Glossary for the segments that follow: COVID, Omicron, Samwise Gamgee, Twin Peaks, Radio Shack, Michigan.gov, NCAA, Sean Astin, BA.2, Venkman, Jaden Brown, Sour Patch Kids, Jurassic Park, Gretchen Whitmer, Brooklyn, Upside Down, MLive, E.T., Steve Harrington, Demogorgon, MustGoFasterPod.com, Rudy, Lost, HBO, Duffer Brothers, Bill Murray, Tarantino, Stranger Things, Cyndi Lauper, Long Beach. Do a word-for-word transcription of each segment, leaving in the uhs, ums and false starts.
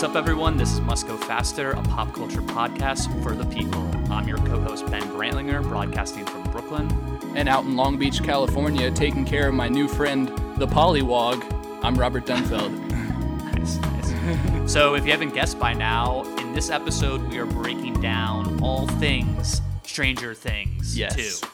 What's up, everyone? This is Must Go Faster, a pop culture podcast for the people. I'm your co-host, Ben Brantlinger, broadcasting from Brooklyn. And out in Long Beach, California, taking care of my new friend, the Polywog, I'm Robert Dunfeld. Nice, nice. So if you haven't guessed by now, in this episode, we are breaking down all things Stranger Things yes. two.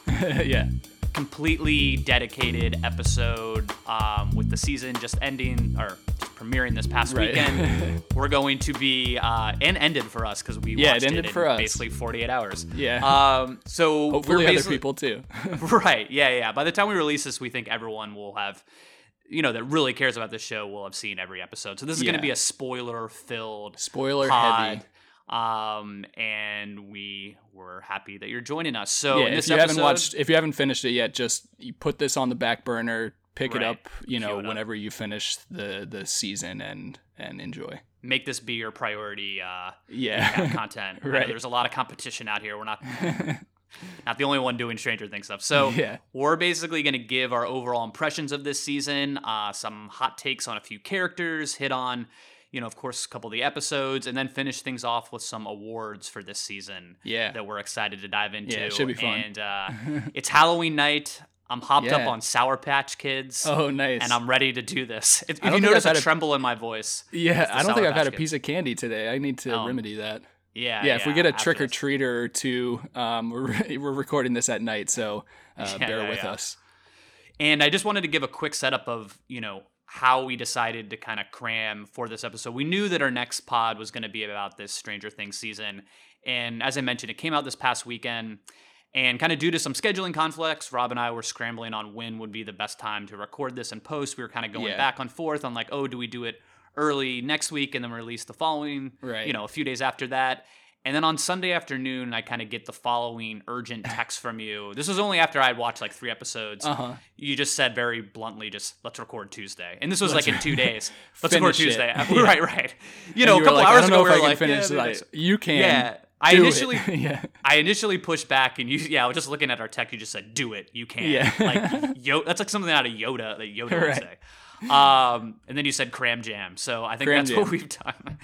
Yeah. Completely dedicated episode um, with the season just ending, or premiering this past right. weekend. We're going to be uh and ended for us because we yeah, watched it, ended it in for us. Basically forty-eight hours. Yeah. Um so hopefully we're other people too. Right. Yeah, yeah. By the time we release this, we think everyone will have, you know, that really cares about this show will have seen every episode. So this is yeah. gonna be a spoiler filled spoiler pod. heavy. Um and we were happy that you're joining us. So yeah, in this if you episode, haven't watched if you haven't finished it yet, just you put this on the back burner. Pick right. it up, you know, whenever up. you finish the, the season and and enjoy. Make this be your priority uh, yeah. content. Right. There's a lot of competition out here. We're not not the only one doing Stranger Things stuff. So yeah. we're basically going to give our overall impressions of this season, uh, some hot takes on a few characters, hit on, you know, of course, a couple of the episodes, and then finish things off with some awards for this season yeah. that we're excited to dive into. Yeah, it should be fun. And uh, it's Halloween night. I'm hopped yeah. up on Sour Patch Kids. Oh, nice. And I'm ready to do this. If, if you notice a tremble in my voice. Yeah, I don't think I've had a piece of candy today. I need to um, remedy that. Yeah, yeah. If yeah, we get a trick-or-treater or two, um, we're, we're recording this at night, so uh, yeah, bear yeah, with yeah. us. And I just wanted to give a quick setup of, you know, how we decided to kind of cram for this episode. We knew that our next pod was going to be about this Stranger Things season. And as I mentioned, it came out this past weekend. And kind of due to some scheduling conflicts, Rob and I were scrambling on when would be the best time to record this and post. We were kind of going yeah. back and forth on like, oh, do we do it early next week and then release the following, right. you know, a few days after that. And then on Sunday afternoon, I kind of get the following urgent text from you. This was only after I had watched like three episodes. Uh-huh. You just said very bluntly, just let's record Tuesday. And this was let's like in two days. Let's record Tuesday. Yeah. Right, right. You know, you a couple like, hours ago, we were like, finish yeah, like, you can. Yeah. I do initially, yeah. I initially pushed back, and you, yeah, I was just looking at our tech. You just said, "Do it, you can." Yeah. Like, yo, that's like something out of Yoda that Yoda right. would say. Um, and then you said "cram jam," so I think cram that's jam. What we've done.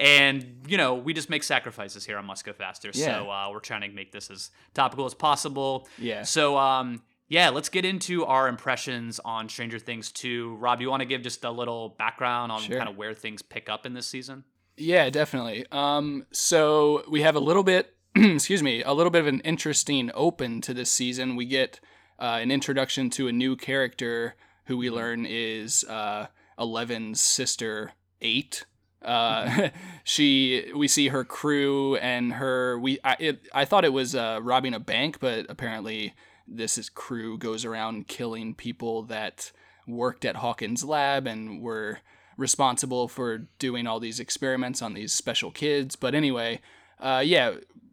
And you know, we just make sacrifices here on Must Go Faster, yeah. so uh, we're trying to make this as topical as possible. Yeah. So, um, yeah, let's get into our impressions on Stranger Things two. Rob, you want to give just a little background on sure. kind of where things pick up in this season? Yeah, definitely. Um, so we have a little bit, excuse me, a little bit of an interesting open to this season. We get uh, an introduction to a new character who we learn is uh, Eleven's sister, Eight. Uh, she, we see her crew and her. We, I, it, I thought it was uh, robbing a bank, but apparently this is crew goes around killing people that worked at Hawkins Lab and were responsible for doing all these experiments on these special kids. But anyway, uh, yeah,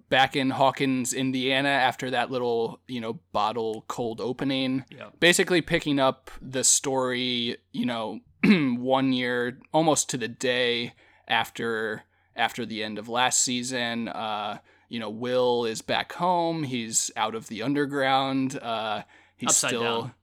back in Hawkins, Indiana, after that little, you know, bottle cold opening, yeah. basically picking up the story, you know, one year, almost to the day after, after the end of last season. Uh, you know, Will is back home. He's out of the underground. Uh, he's Upside still... Down.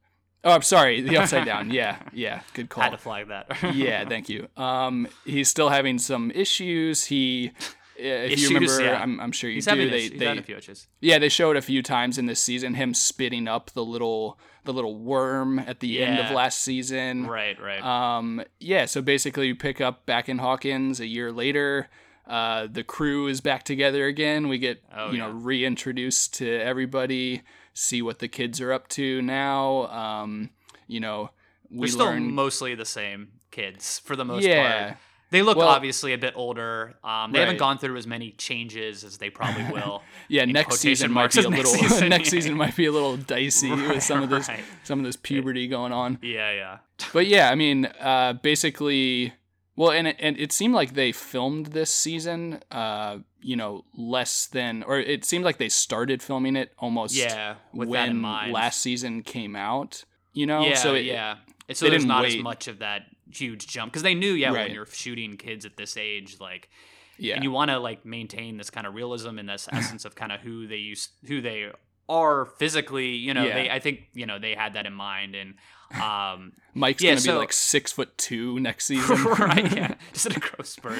Oh, I'm sorry. The Upside Down. Yeah. Yeah. Good call. Had to flag that. Yeah. Thank you. Um, he's still having some issues. He, if issues, you remember, yeah. I'm, I'm sure you he's do. They, he's they, had a few issues. Yeah. They show it a few times in this season, him spitting up the little, the little worm at the yeah. end of last season. Right. Right. Um, yeah. So basically you pick up back in Hawkins a year later. Uh, the crew is back together again. We get, oh, you yeah. know, reintroduced to everybody. See what the kids are up to now. Um, you know, we they're still learn... mostly the same kids for the most yeah. part. They look well, obviously a bit older. Um, they right. haven't gone through as many changes as they probably will. yeah, next season might be a little. Next season, next season might be a little dicey right, with some of this right. some of this puberty going on. Yeah, yeah. But yeah, I mean, uh, basically, well, and it, and it seemed like they filmed this season. Uh, you know, less than, or it seemed like they started filming it almost yeah, with when that in mind. Last season came out, you know? Yeah, so it, yeah. It, so there's not wait. as much of that huge jump. Because they knew, yeah, right. when you're shooting kids at this age, like, yeah. and you want to, like, maintain this kind of realism and this essence of kind of who they used, who they are physically, you know, yeah. they, I think, you know, they had that in mind. And um, Mike's yeah, going to so, be like six foot two next season. Right. Yeah. Just a growth spurt.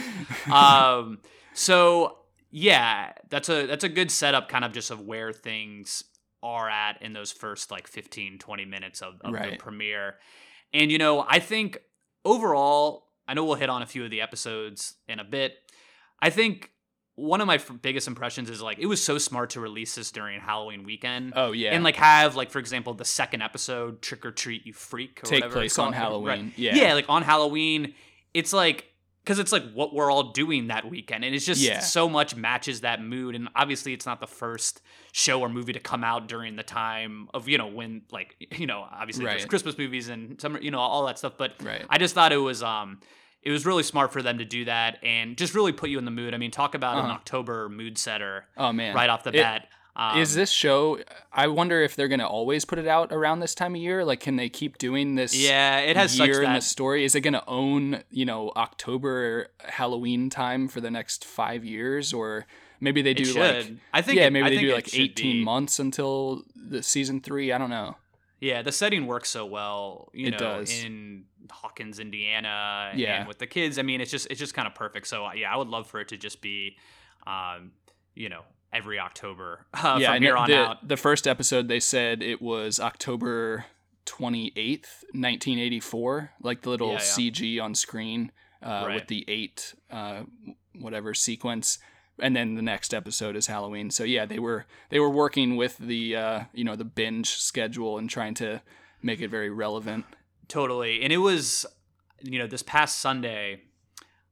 Um, so yeah, that's a, that's a good setup kind of just of where things are at in those first like fifteen, twenty minutes of, of right. the premiere. And, you know, I think overall, I know we'll hit on a few of the episodes in a bit. I think one of my f- biggest impressions is, like, it was so smart to release this during Halloween weekend. Oh, yeah. And, like, have, like, for example, the second episode, Trick or Treat, You Freak, or Take whatever. Take place on Halloween. Right. Yeah. Yeah, like, on Halloween, it's, like, because it's, like, what we're all doing that weekend. And it's just yeah. so much matches that mood. And obviously, it's not the first show or movie to come out during the time of, you know, when, like, you know, obviously right. there's Christmas movies and summer, you know, all that stuff. But right. I just thought it was... um. It was really smart for them to do that and just really put you in the mood. I mean, talk about uh-huh. an October mood setter. Oh, man. Right off the it, bat. Um, is this show, I wonder if they're going to always put it out around this time of year? Like, can they keep doing this yeah, it has year such that, in the story? Is it going to own, you know, October Halloween time for the next five years? Or maybe they do like, I think yeah, it, maybe I they think do like eighteen be. months until the season three. I don't know. Yeah, the setting works so well, you it know, does. in Hawkins, Indiana, yeah. and with the kids. I mean, it's just it's just kind of perfect. So, yeah, I would love for it to just be, um, you know, every October uh, yeah, from here on the, out. The first episode, they said it was October twenty-eighth, nineteen eighty-four, like the little yeah, yeah. C G on screen uh, right. with the eight uh, whatever sequence. And then the next episode is Halloween. So yeah, they were they were working with the uh, you know the binge schedule and trying to make it very relevant. Totally. And it was, you know, this past Sunday,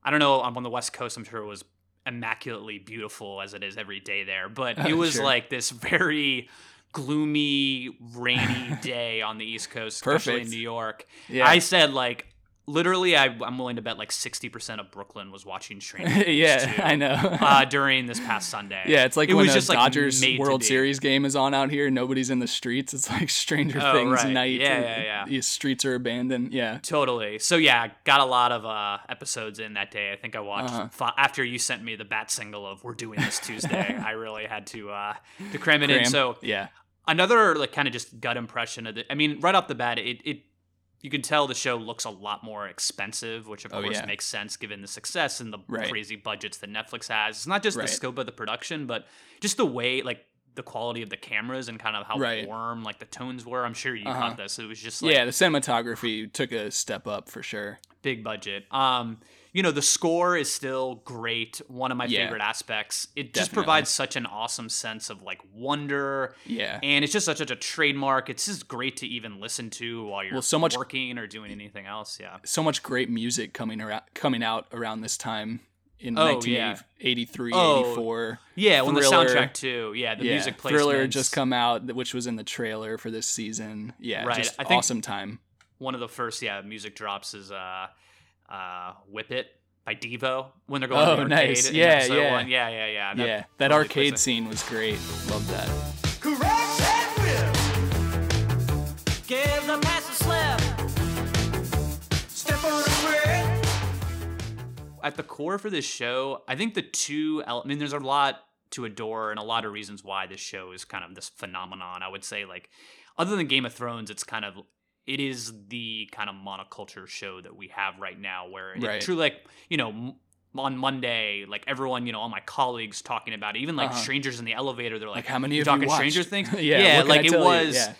I don't know, I'm on the West Coast, I'm sure it was immaculately beautiful as it is every day there, but it was uh, sure. like this very gloomy, rainy day on the East Coast, especially in New York. Yeah. I said like Literally, I, I'm willing to bet like sixty percent of Brooklyn was watching Stranger Things yeah, too, I know. uh, during this past Sunday. Yeah, it's like it when the Dodgers like World Series game is on out here, nobody's in the streets. It's like Stranger oh, Things right. night. Yeah, yeah, yeah. The streets are abandoned. Yeah. Totally. So yeah, got a lot of uh, episodes in that day. I think I watched, uh-huh. f- after you sent me the bat single of We're Doing This Tuesday, I really had to, uh, to cram it cram. in. So yeah. another like kind of just gut impression of the, I mean, right off the bat, it, it you can tell the show looks a lot more expensive, which of oh, course yeah. makes sense given the success and the right. crazy budgets that Netflix has. It's not just right. the scope of the production, but just the way, like the quality of the cameras and kind of how right. warm like the tones were. I'm sure you uh-huh. caught this. It was just like... Yeah, the cinematography took a step up for sure. Big budget. Um, you know, the score is still great. One of my yeah. favorite aspects. It Definitely. just provides such an awesome sense of like wonder. Yeah. And it's just such a, a trademark. It's just great to even listen to while you're well, so much, working or doing anything else. Yeah. So much great music coming, around, coming out around this time. In oh, nineteen eighty-three, yeah. oh, eighty-four. Yeah, when well, the soundtrack too. Yeah, the yeah. music placements. Thriller just come out, which was in the trailer for this season. Yeah, right. just I awesome time. One of the first, yeah, music drops is uh, uh, Whip It by Devo when they're going oh, to the nice. arcade. Yeah, yeah. yeah, yeah, yeah, yeah. That, yeah, that totally arcade placement. scene was great. Love that. Correct and will. Give the pass a slip. Step on the grid. At the core for this show, I think the two, I mean, there's a lot to adore and a lot of reasons why this show is kind of this phenomenon. I would say, like, other than Game of Thrones, it's kind of, it is the kind of monoculture show that we have right now where right. it's truly, like, you know, on Monday, like, everyone, you know, all my colleagues talking about it, even, like, uh-huh. strangers in the elevator, they're like, like how many of you talking Stranger Things? yeah, yeah like, it was... Yeah.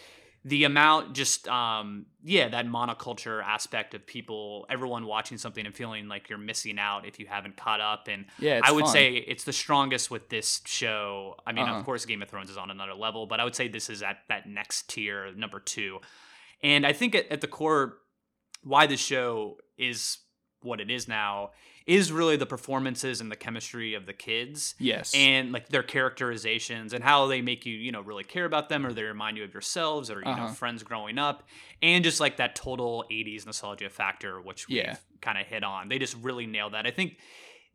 The amount just, um, yeah, that monoculture aspect of people, everyone watching something and feeling like you're missing out if you haven't caught up. And yeah, I would fun. say it's the strongest with this show. I mean, uh-huh. of course, Game of Thrones is on another level, but I would say this is at that next tier, number two. And I think at, at the core, why this show is what it is now is really the performances and the chemistry of the kids. Yes. And like their characterizations and how they make you, you know, really care about them or they remind you of yourselves or, you uh-huh. know, friends growing up. And just like that total eighties nostalgia factor, which we yeah. kind of hit on. They just really nailed that. I think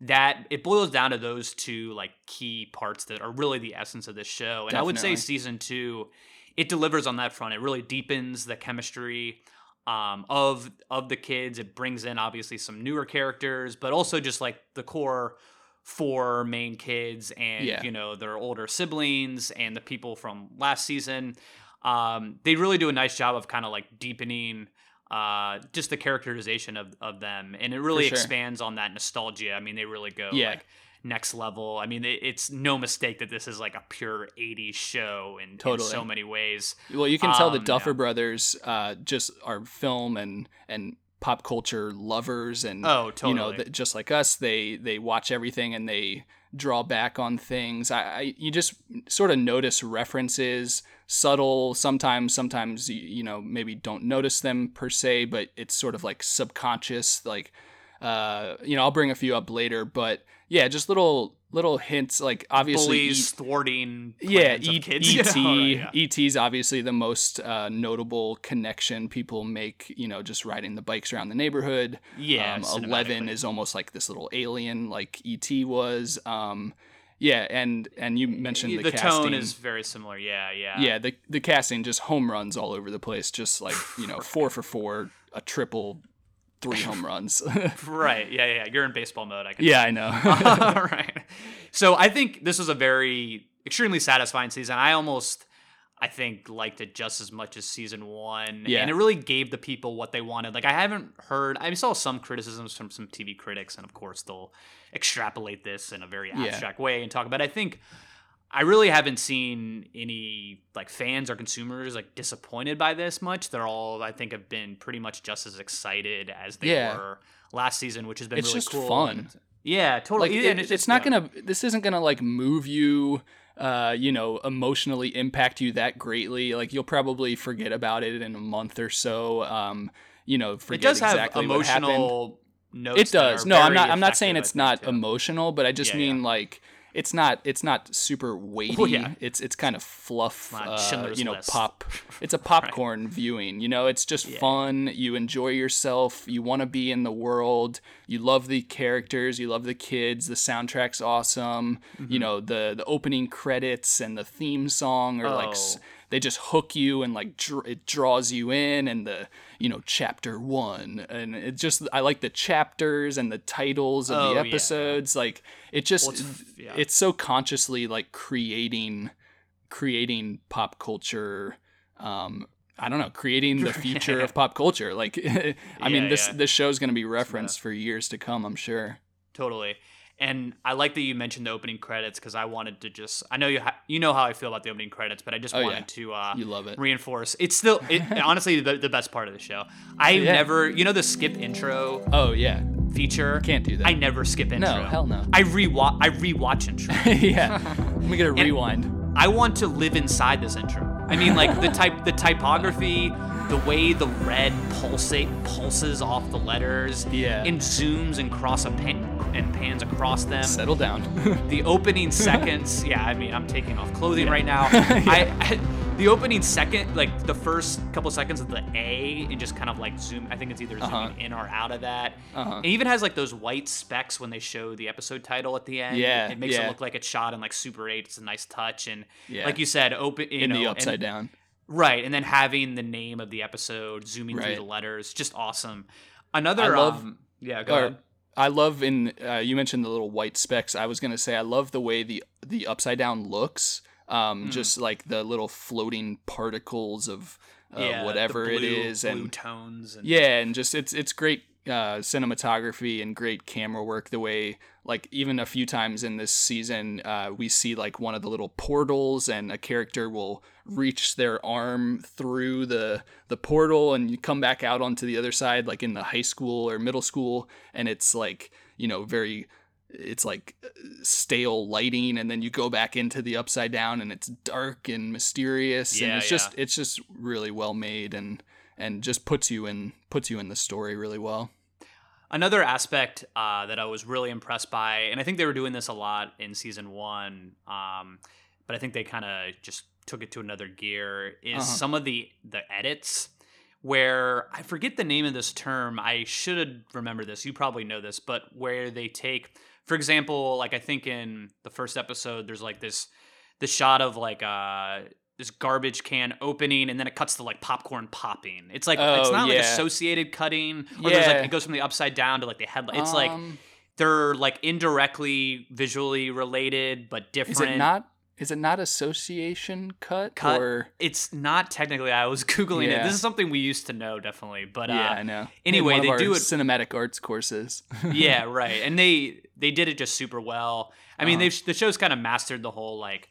that it boils down to those two like key parts that are really the essence of this show. And Definitely. I would say season two, it delivers on that front. It really deepens the chemistry Um, of of the kids. It brings in obviously some newer characters, but also just like the core four main kids and, yeah. you know, their older siblings and the people from last season. Um, they really do a nice job of kind of like deepening uh, just the characterization of, of them. And it really sure. expands on that nostalgia. I mean, they really go yeah. like next level. I mean, it, it's no mistake that this is like a pure eighties show in, totally. in so many ways. Well, you can tell um, the Duffer yeah. Brothers uh, just are film and, and, pop culture lovers and oh, totally. you know th- just like us they they watch everything and they draw back on things. I, I you just sort of notice references, subtle sometimes sometimes you, you know maybe don't notice them per se, but it's sort of like subconscious, like uh you know I'll bring a few up later, but yeah just little little hints, like obviously bullies e- thwarting yeah E T kids. E T yeah. right, yeah. E T's obviously the most uh, notable connection people make, you know just riding the bikes around the neighborhood. yeah um, Eleven is almost like this little alien like E T was. um Yeah, and, and you mentioned the, the casting. The tone is very similar, yeah, yeah. Yeah, the the casting, just home runs all over the place, just like, you know, four for four, a triple, three home runs. Right, yeah, yeah, you're in baseball mode. I can Yeah, I know. All right. So I think this was a very, extremely satisfying season. I almost, I think, liked it just as much as season one. Yeah. And it really gave the people what they wanted. Like, I haven't heard, I saw some criticisms from some T V critics, and of course they'll extrapolate this in a very abstract yeah. way and talk about it. I think I really haven't seen any like fans or consumers like disappointed by this much. They're all, I think, have been pretty much just as excited as they yeah. were last season, which has been it's really just cool. fun. And, yeah, totally. Like, it, and it's, it's just, not you know, gonna this isn't gonna like move you, uh, you know, emotionally impact you that greatly. Like, you'll probably forget about it in a month or so. Um, you know, forget it does exactly have emotional what notes. It does. No, I'm not. I'm not saying it's not too. emotional, but I just yeah, mean yeah. like it's not. It's not super weighty. Well, yeah. It's it's kind of fluff. Uh, you know, list. pop. It's a popcorn right. viewing. You know, it's just yeah. fun. You enjoy yourself. You want to be in the world. You love the characters. You love the kids. The soundtrack's awesome. Mm-hmm. You know, the the opening credits and the theme song are oh. like. They just hook you and like dr- it draws you in, and the you know chapter one, and it just I like the chapters and the titles of oh, the episodes. Yeah. Like it just well, it's, yeah. it's so consciously like creating creating pop culture. Um, I don't know, creating the future of pop culture. Like I yeah, mean, this yeah. this show's gonna be referenced yeah. for years to come, I'm sure. Totally. And I like that you mentioned the opening credits, because I wanted to just, I know you ha- you know how I feel about the opening credits, but I just oh, wanted yeah. to uh, you love it. reinforce. It's still, it, honestly, the, the best part of the show. I yeah. never, you know the skip intro Oh, yeah. feature? Can't do that. I never skip intro. No, hell no. I, re-wa- I re-watch intro. yeah. Let me get a rewind. I want to live inside this intro. I mean, like, the type, the typography, the way the red pulsate pulses off the letters, yeah. and zooms and cross a pan, and pans across them. Settle down. The opening seconds, yeah, I mean, I'm taking off clothing yeah. right now. yeah. I, I, the opening second, like, the first couple seconds of the A, and just kind of, like, zoom, I think it's either zooming uh-huh. in or out of that. Uh-huh. It even has, like, those white specks when they show the episode title at the end. Yeah, It, it makes yeah. it look like it's shot in, like, Super eight. It's a nice touch, and yeah. like you said, open, you in know. In the upside and, down. Right, and then having the name of the episode, zooming right. through the letters, just awesome. Another, I love, um, yeah, go or, ahead. I love in, uh, you mentioned the little white specks. I was going to say, I love the way the, the upside down looks, um, mm. just like the little floating particles of uh, yeah, whatever blue, it is. Blue and tones. And yeah, and just, it's it's great uh, cinematography and great camera work. The way, like, even a few times in this season, uh, we see, like, one of the little portals, and a character will reach their arm through the the portal, and you come back out onto the other side, like in the high school or middle school, and it's like, you know, very, it's like stale lighting, and then you go back into the upside down, and it's dark and mysterious, yeah, and it's yeah. just it's just really well made, and and just puts you in puts you in the story really well. Another aspect uh, that I was really impressed by, and I think they were doing this a lot in season one, um, but I think they kind of just took it to another gear, is uh-huh. some of the, the edits where, I forget the name of this term, I should remember this, you probably know this, but where they take, for example, like I think in the first episode, there's like this, this shot of like a... Uh, this garbage can opening, and then it cuts to like popcorn popping. It's like oh, it's not yeah. like associated cutting, or yeah. there's like it goes from the upside down to like the headlight. It's um, like they're like indirectly visually related but different. Is it not? Is it not association cut? Cut. Or? It's not technically. I was Googling yeah. it. This is something we used to know, definitely. But yeah, uh, I know. Anyway, they do it. Cinematic arts courses. Yeah, right. And they they did it just super well. I mean, uh-huh. they the show's kind of mastered the whole like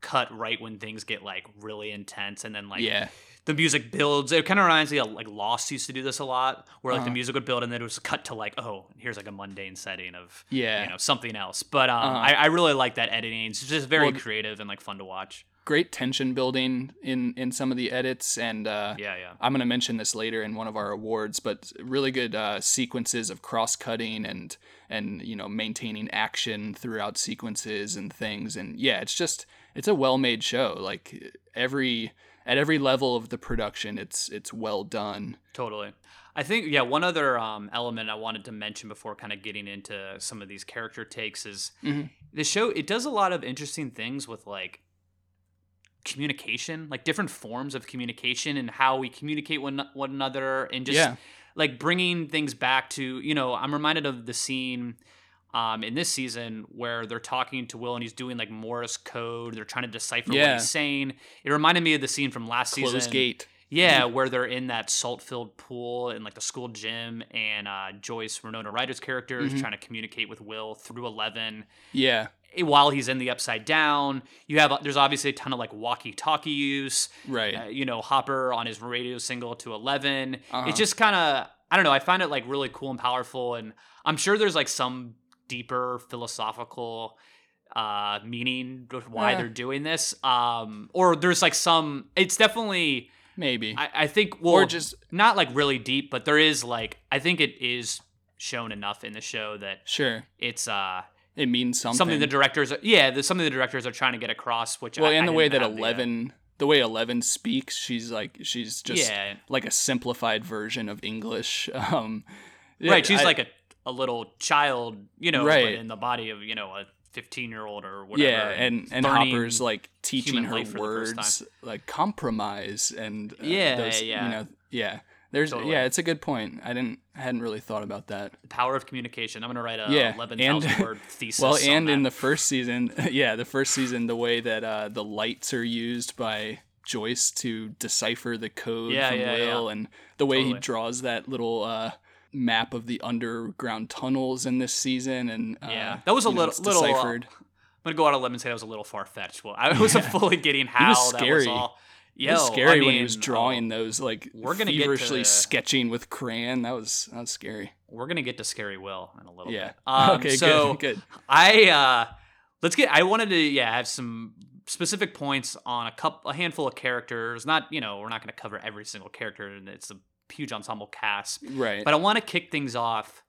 cut right when things get like really intense, and then like yeah. the music builds. It kind of reminds me of like Lost used to do this a lot, where like uh-huh. the music would build and then it was cut to like, oh, here's like a mundane setting of yeah. you know, something else. But um, uh-huh. I, I really like that editing. It's just very well, creative and like fun to watch. Great tension building in, in some of the edits, and uh, yeah, yeah. I'm going to mention this later in one of our awards, but really good uh, sequences of cross-cutting and and you know maintaining action throughout sequences and things. And yeah, it's just it's a well-made show. Like every at every level of the production, it's it's well done. Totally. I think yeah. One other um, element I wanted to mention before kind of getting into some of these character takes is mm-hmm. the show. It does a lot of interesting things with like communication, like different forms of communication and how we communicate one, one another, and just yeah. like bringing things back to, you know, I'm reminded of the scene um, in this season where they're talking to Will and he's doing like Morse code. They're trying to decipher yeah. what he's saying. It reminded me of the scene from last Close season. Gate. Yeah, where they're in that salt-filled pool in like the school gym, and uh, Joyce, Winona Ryder's character, is mm-hmm. trying to communicate with Will through Eleven. Yeah. While he's in the Upside Down, you have there's obviously a ton of like walkie-talkie use. Right. Uh, you know, Hopper on his radio single to Eleven. Uh-huh. It's just kind of, I don't know, I find it like really cool and powerful, and I'm sure there's like some deeper philosophical uh, meaning with why yeah. they're doing this. Um, or there's like some, it's definitely... Maybe. I, I think, well, or just, not like really deep, but there is like, I think it is shown enough in the show that sure it's, uh, it means something. Something the directors, are, yeah, the, something the directors are trying to get across, which well, I Well, and the I way that Eleven, the, uh, the way Eleven speaks, she's like, she's just yeah. like a simplified version of English. Um, right. She's I, like a, a little child, you know, right. in the body of, you know, a fifteen year old or whatever. Yeah, and, and Hopper's like teaching her words like compromise and uh, yeah, those, yeah, you know, yeah. There's totally. Yeah, it's a good point. I didn't I hadn't really thought about that. The power of communication. I'm gonna write a yeah. eleven thousand word thesis. Well, and in the first season, yeah, the first season, the way that uh, the lights are used by Joyce to decipher the code yeah, from yeah, Will, yeah. and the way totally. he draws that little. Uh, map of the underground tunnels in this season, and uh, yeah that was a little know, little deciphered. Uh, I'm gonna go out on a limb and say that was a little far-fetched. Well, I wasn't yeah. fully getting how it was that scary. was all yeah it was scary I mean, when he was drawing uh, those like we're gonna feverishly get to, sketching with crayon. That was that was scary. We're gonna get to Scary Will in a little yeah. bit. Um, okay, so good, good. I uh let's get I wanted to yeah have some specific points on a couple a handful of characters. Not you know we're not gonna cover every single character, and it's a huge ensemble cast, right? But I want to kick things off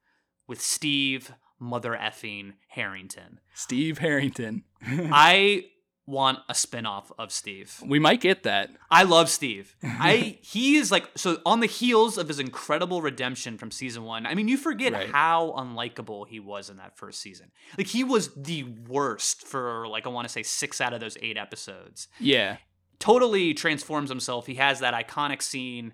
with Steve mother effing Harrington. Steve Harrington. I want a spinoff of Steve. We might get that. I love Steve. I he is like so on the heels of his incredible redemption from season one. I mean, you forget right. how unlikable he was in that first season. Like he was the worst for like I want to say six out of those eight episodes. Yeah, totally transforms himself. He has that iconic scene.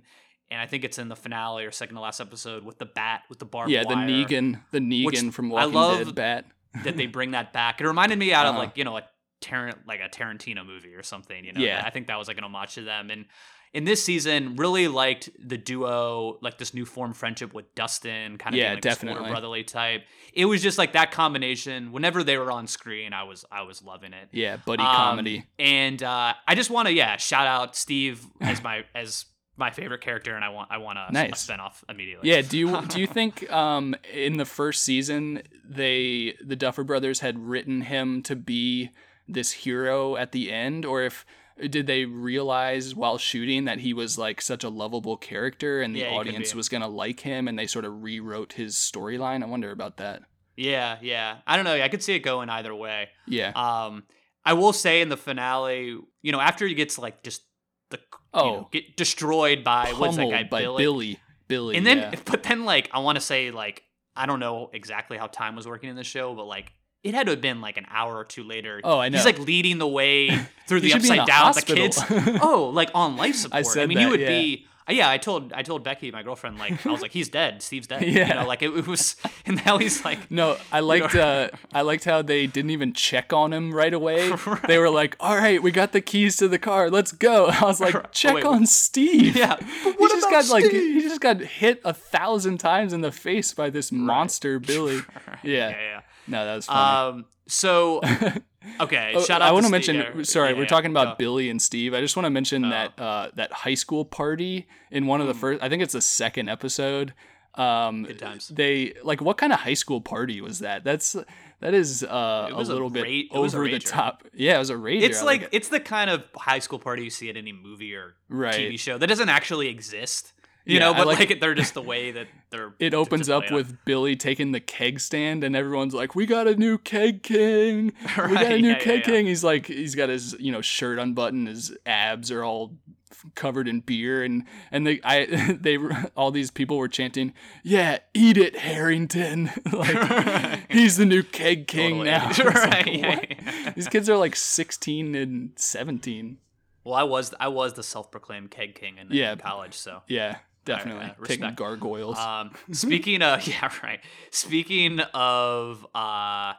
And I think it's in the finale or second to last episode with the bat, with the barbed yeah, wire. Yeah, the Negan, the Negan from Walking I love Dead bat. that they bring that back. It reminded me out uh-huh. of like you know a Tarant, like a Tarantino movie or something. You know, yeah. I think that was like an homage to them. And in this season, really liked the duo, like this new form friendship with Dustin, kind of yeah, being like definitely. this older brotherly type. It was just like that combination. Whenever they were on screen, I was I was loving it. Yeah, buddy um, comedy. And uh, I just want to yeah shout out Steve as my as. my favorite character, and I want I want a, nice. a spinoff immediately. Yeah, do you do you think um, in the first season they the Duffer Brothers had written him to be this hero at the end, or if did they realize while shooting that he was like such a lovable character and the yeah, audience was gonna like him, and they sort of rewrote his storyline? I wonder about that. Yeah, yeah, I don't know. I could see it going either way. Yeah. Um, I will say in the finale, you know, after he gets like just. The, oh, you know, get destroyed by what's that guy by Billy. Billy, Billy, and then yeah. but then like I want to say like I don't know exactly how time was working in the show, but like it had to have been like an hour or two later. Oh, I know he's like leading the way through the Upside Down. The kids, oh, like on life support. I, said I mean, that, you would yeah. be. yeah, I told I told Becky, my girlfriend, like, I was like, he's dead. Steve's dead. Yeah. You know, like, it, it was, and now he's like. No, I liked, you know, uh, I liked how they didn't even check on him right away. Right. They were like, all right, we got the keys to the car. Let's go. I was like, check oh, wait, on Steve. Yeah. But what he just got, Steve? Like, he just got hit a thousand times in the face by this right. monster Billy. Right. Yeah. yeah. Yeah. No, that was funny. Um, so. Okay, oh, shout out I to want to Steve. mention, yeah, sorry, yeah, we're talking about no. Billy and Steve. I just want to mention oh. that uh, that high school party in one of mm. the first, I think it's the second episode. Um, Good times. They, like, what kind of high school party was that? That's, that is uh, a little a bit ra- over the top. Yeah, it was a rager. It's like, like it. It's the kind of high school party you see at any movie or right. T V show that doesn't actually exist. You yeah, know, but I like, like they're just the way that they're. It opens up on. with Billy taking the keg stand, and everyone's like, "We got a new keg king! Right, we got a new yeah, keg yeah, king!" Yeah. He's like, he's got his you know shirt unbuttoned, his abs are all covered in beer, and and they I they all these people were chanting, "Yeah, eat it, Harrington!" Like right. he's the new keg king totally. now. Right, like, yeah, yeah. These kids are like sixteen and seventeen. Well, I was I was the self-proclaimed keg king in, yeah. in college, so yeah. Definitely. Right, uh, taking gargoyles. Um, speaking of, yeah, right. Speaking of, uh,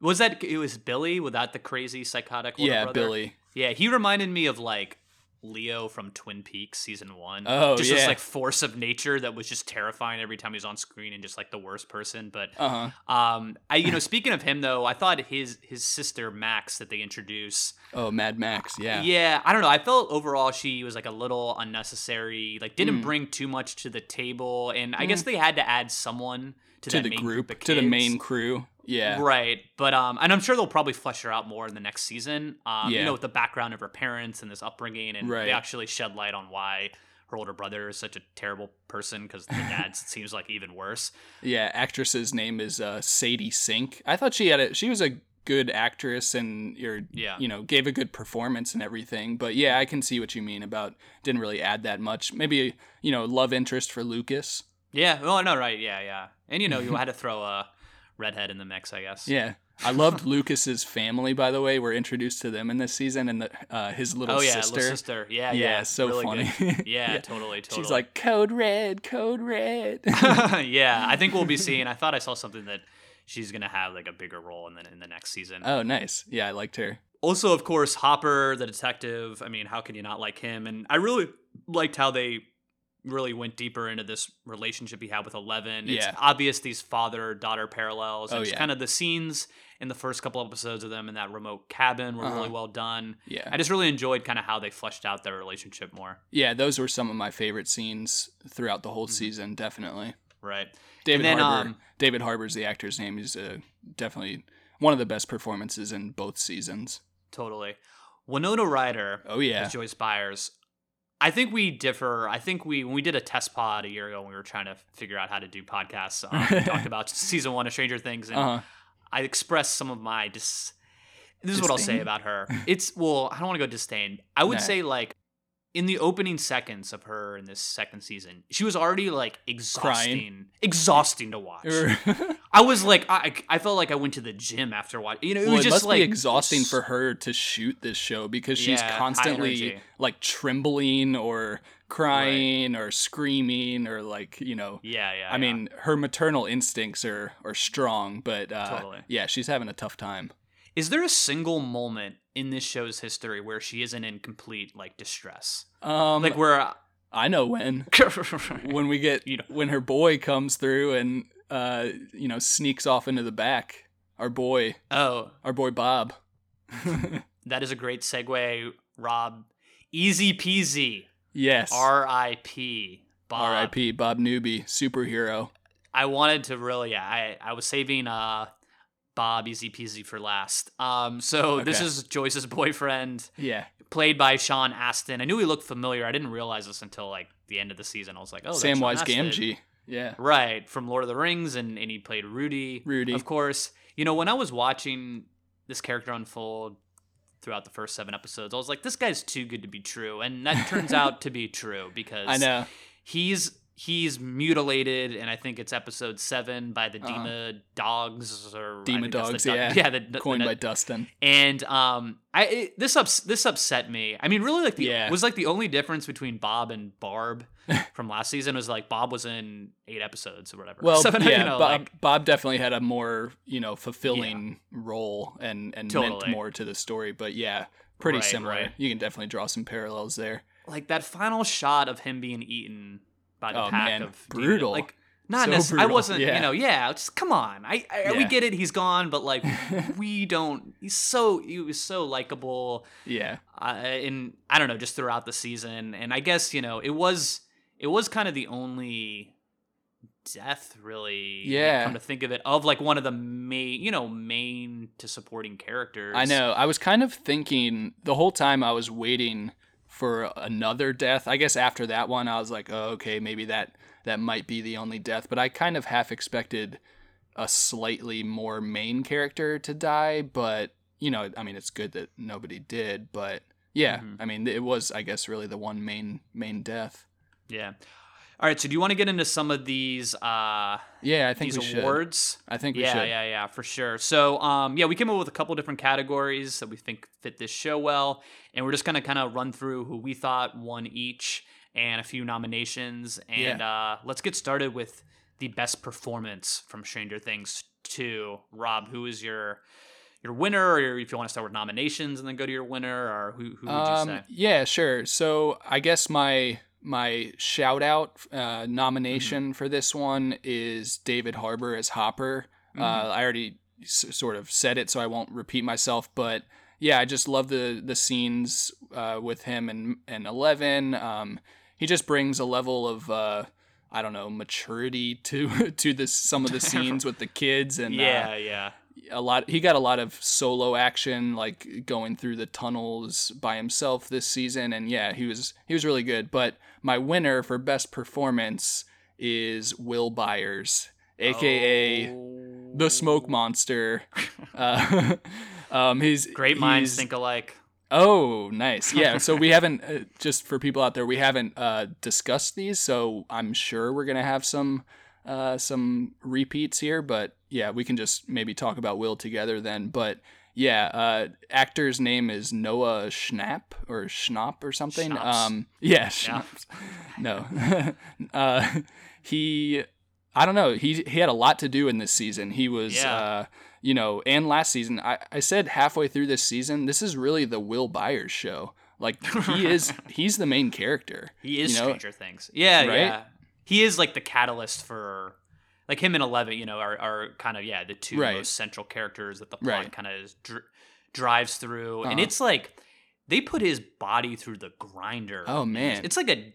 was that, it was Billy without the crazy psychotic little yeah, brother? Yeah, Billy. Yeah, he reminded me of like Leo from Twin Peaks season one. Oh, just yeah. Just this like force of nature that was just terrifying every time he was on screen and just like the worst person. But, uh-huh. um, I, you know, speaking of him though, I thought his, his sister Max that they introduce. Oh, Mad Max, yeah. Yeah, I don't know. I felt overall she was like a little unnecessary, like didn't mm. bring too much to the table, and I mm. guess they had to add someone to, to that the main group, group to the main crew. Yeah, right. But um, and I'm sure they'll probably flesh her out more in the next season. Um, yeah. You know, with the background of her parents and this upbringing, and right. they actually shed light on why her older brother is such a terrible person because the dad seems like even worse. Yeah, actress's name is uh, Sadie Sink. I thought she had a she was a. good actress and you're yeah. you know gave a good performance and everything, but yeah I can see what you mean about didn't really add that much. Maybe you know love interest for Lucas. Yeah oh no right yeah yeah and you know you had to throw a redhead in the mix, I guess. yeah I loved Lucas's family, by the way. We're introduced to them in this season, and the, uh, his little sister. Oh yeah, sister. little sister. Yeah, yeah, yeah so really funny. Good. Yeah, yeah, totally, totally. She's like code red, code red. yeah, I think we'll be seeing. I thought I saw something that she's gonna have like a bigger role in the in the next season. Oh, nice. Yeah, I liked her. Also, of course, Hopper, the detective. I mean, how can you not like him? And I really liked how they really went deeper into this relationship he had with Eleven. It's yeah. obvious these father-daughter parallels. And oh, just yeah. kind of the scenes in the first couple episodes of them in that remote cabin were uh-huh. really well done. Yeah. I just really enjoyed kind of how they fleshed out their relationship more. Yeah, those were some of my favorite scenes throughout the whole mm-hmm. season, definitely. Right. David then, Harbour. Um, David Harbour's the actor's name. He's uh, definitely one of the best performances in both seasons. Totally. Winona Ryder oh, yeah. as Joyce Byers. I think we differ. I think we, when we did a test pod a year ago, when we were trying to figure out how to do podcasts, um, we talked about season one of Stranger Things, and uh-huh. I expressed some of my dis. This is disdain? What I'll say about her. It's, well, I don't want to go disdain. I would nah. say, like, in the opening seconds of her in this second season, she was already, like, exhausting. Crying. Exhausting to watch. I was, like, I, I felt like I went to the gym after watching. You know, it well, was just, it must like, be exhausting s- for her to shoot this show because she's yeah, constantly, like, trembling or crying right. or screaming or, like, you know. Yeah, yeah, I yeah. mean, her maternal instincts are, are strong, but, uh, totally. yeah, she's having a tough time. Is there a single moment in this show's history where she isn't in complete, like, distress? Um, like, where... Uh, I know when. When we get... You know. When her boy comes through and, uh, you know, sneaks off into the back. Our boy. Oh. Our boy, Bob. That is a great segue, Rob. Easy peasy. Yes. R I P Bob. R I P Bob Newby, superhero. I wanted to really... Yeah, I, I was saving... uh. Bob easy peasy for last. Um, so okay. This is Joyce's boyfriend. Yeah. Played by Sean Astin. I knew he looked familiar. I didn't realize this until like the end of the season. I was like, oh, that's Samwise Gamgee. Yeah. Right. From Lord of the Rings, and, and he played Rudy. Rudy. Of course. You know, when I was watching this character unfold throughout the first seven episodes, I was like, this guy's too good to be true. And that turns out to be true because I know. He's he's mutilated, and I think it's episode seven by the Demodogs or Demodogs, yeah, dog, yeah, the, the, coined the, by Dustin. And um, I it, this ups, this upset me. I mean, really, like the yeah. was like the only difference between Bob and Barb from last season was like Bob was in eight episodes or whatever. Well, Seven, yeah, you know, Bob, like, Bob definitely had a more you know fulfilling yeah. role and and totally. meant more to the story. But yeah, pretty right, similar. Right. You can definitely draw some parallels there. Like that final shot of him being eaten. By the oh, pack man. Of brutal, like not so necessarily. I wasn't, yeah. you know, yeah. Just come on, I, I yeah. we get it. He's gone, but like we don't. He's so he was so likable, yeah. Uh, and I don't know, just throughout the season, and I guess you know it was it was kind of the only death, really. Yeah, come to think of it, of like one of the main, you know, main to supporting characters. I know. I was kind of thinking the whole time I was waiting. For another death. I guess after that one, I was like, oh, okay, maybe that, that might be the only death. But I kind of half expected a slightly more main character to die. But, you know, I mean, it's good that nobody did. But, yeah, mm-hmm. I mean, it was, I guess, really the one main main death. Yeah. All right, so do you want to get into some of these uh, yeah, I think these awards? Should. I think we yeah, should. Yeah, yeah, yeah, for sure. So, um, yeah, we came up with a couple different categories that we think fit this show well, and we're just going to kind of run through who we thought won each and a few nominations, and yeah. uh, let's get started with the best performance from Stranger Things two. Rob, who is your... your winner, or if you want to start with nominations and then go to your winner, or who, who would um, you say? Yeah, sure. So I guess my my shout out uh, nomination mm-hmm. for this one is David Harbour as Hopper. Mm-hmm. Uh, I already s- sort of said it, so I won't repeat myself. But yeah, I just love the the scenes uh, with him and and Eleven. Um, he just brings a level of uh, I don't know maturity to to this some of the scenes with the kids and yeah, uh, yeah. A lot. He got a lot of solo action, like going through the tunnels by himself this season, and yeah, he was he was really good. But my winner for best performance is Will Byers, aka oh. the Smoke Monster. uh, um, he's great minds he's, think alike. Oh, nice. Yeah. So we haven't uh, just for people out there, we haven't uh, discussed these, so I'm sure we're gonna have some. Uh, some repeats here, but yeah, we can just maybe talk about Will together then. But yeah, uh, actor's name is Noah Schnapp or Schnapp or something. Schnapps. Um, yeah, Schnapps. Yeah. No, uh, he, I don't know. He he had a lot to do in this season. He was, yeah. uh, you know, and last season. I I said halfway through this season, this is really the Will Byers show. Like he is, he's the main character. He is you know? Stranger Things. Yeah, right? yeah. He is like the catalyst for, like him and Eleven, you know, are, are kind of, yeah, the two right. most central characters that the plot right. kind of dr- drives through. Uh-huh. And it's like, they put his body through the grinder. Oh, man. It's like a,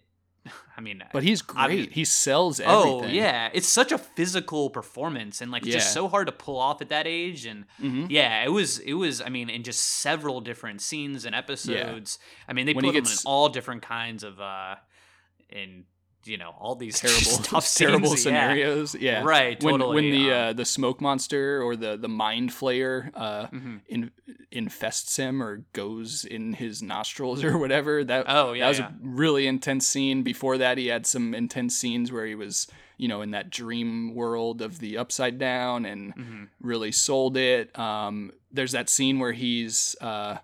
I mean. But he's great. I mean, he sells everything. Oh, yeah. It's such a physical performance and like yeah. just so hard to pull off at that age. And mm-hmm. yeah, it was, it was, I mean, in just several different scenes and episodes. Yeah. I mean, they when put him gets... in all different kinds of, uh, in you know, all these terrible, tough terrible things, scenarios. Yeah. yeah. Right. Totally. When, when the, um, uh, the smoke monster or the, the mind flayer, uh, mm-hmm. in, infests him or goes in his nostrils or whatever, that, oh, yeah, that was yeah. a really intense scene. Before that, he had some intense scenes where he was, you know, in that dream world of the Upside Down and mm-hmm. really sold it. Um, there's that scene where he's, uh,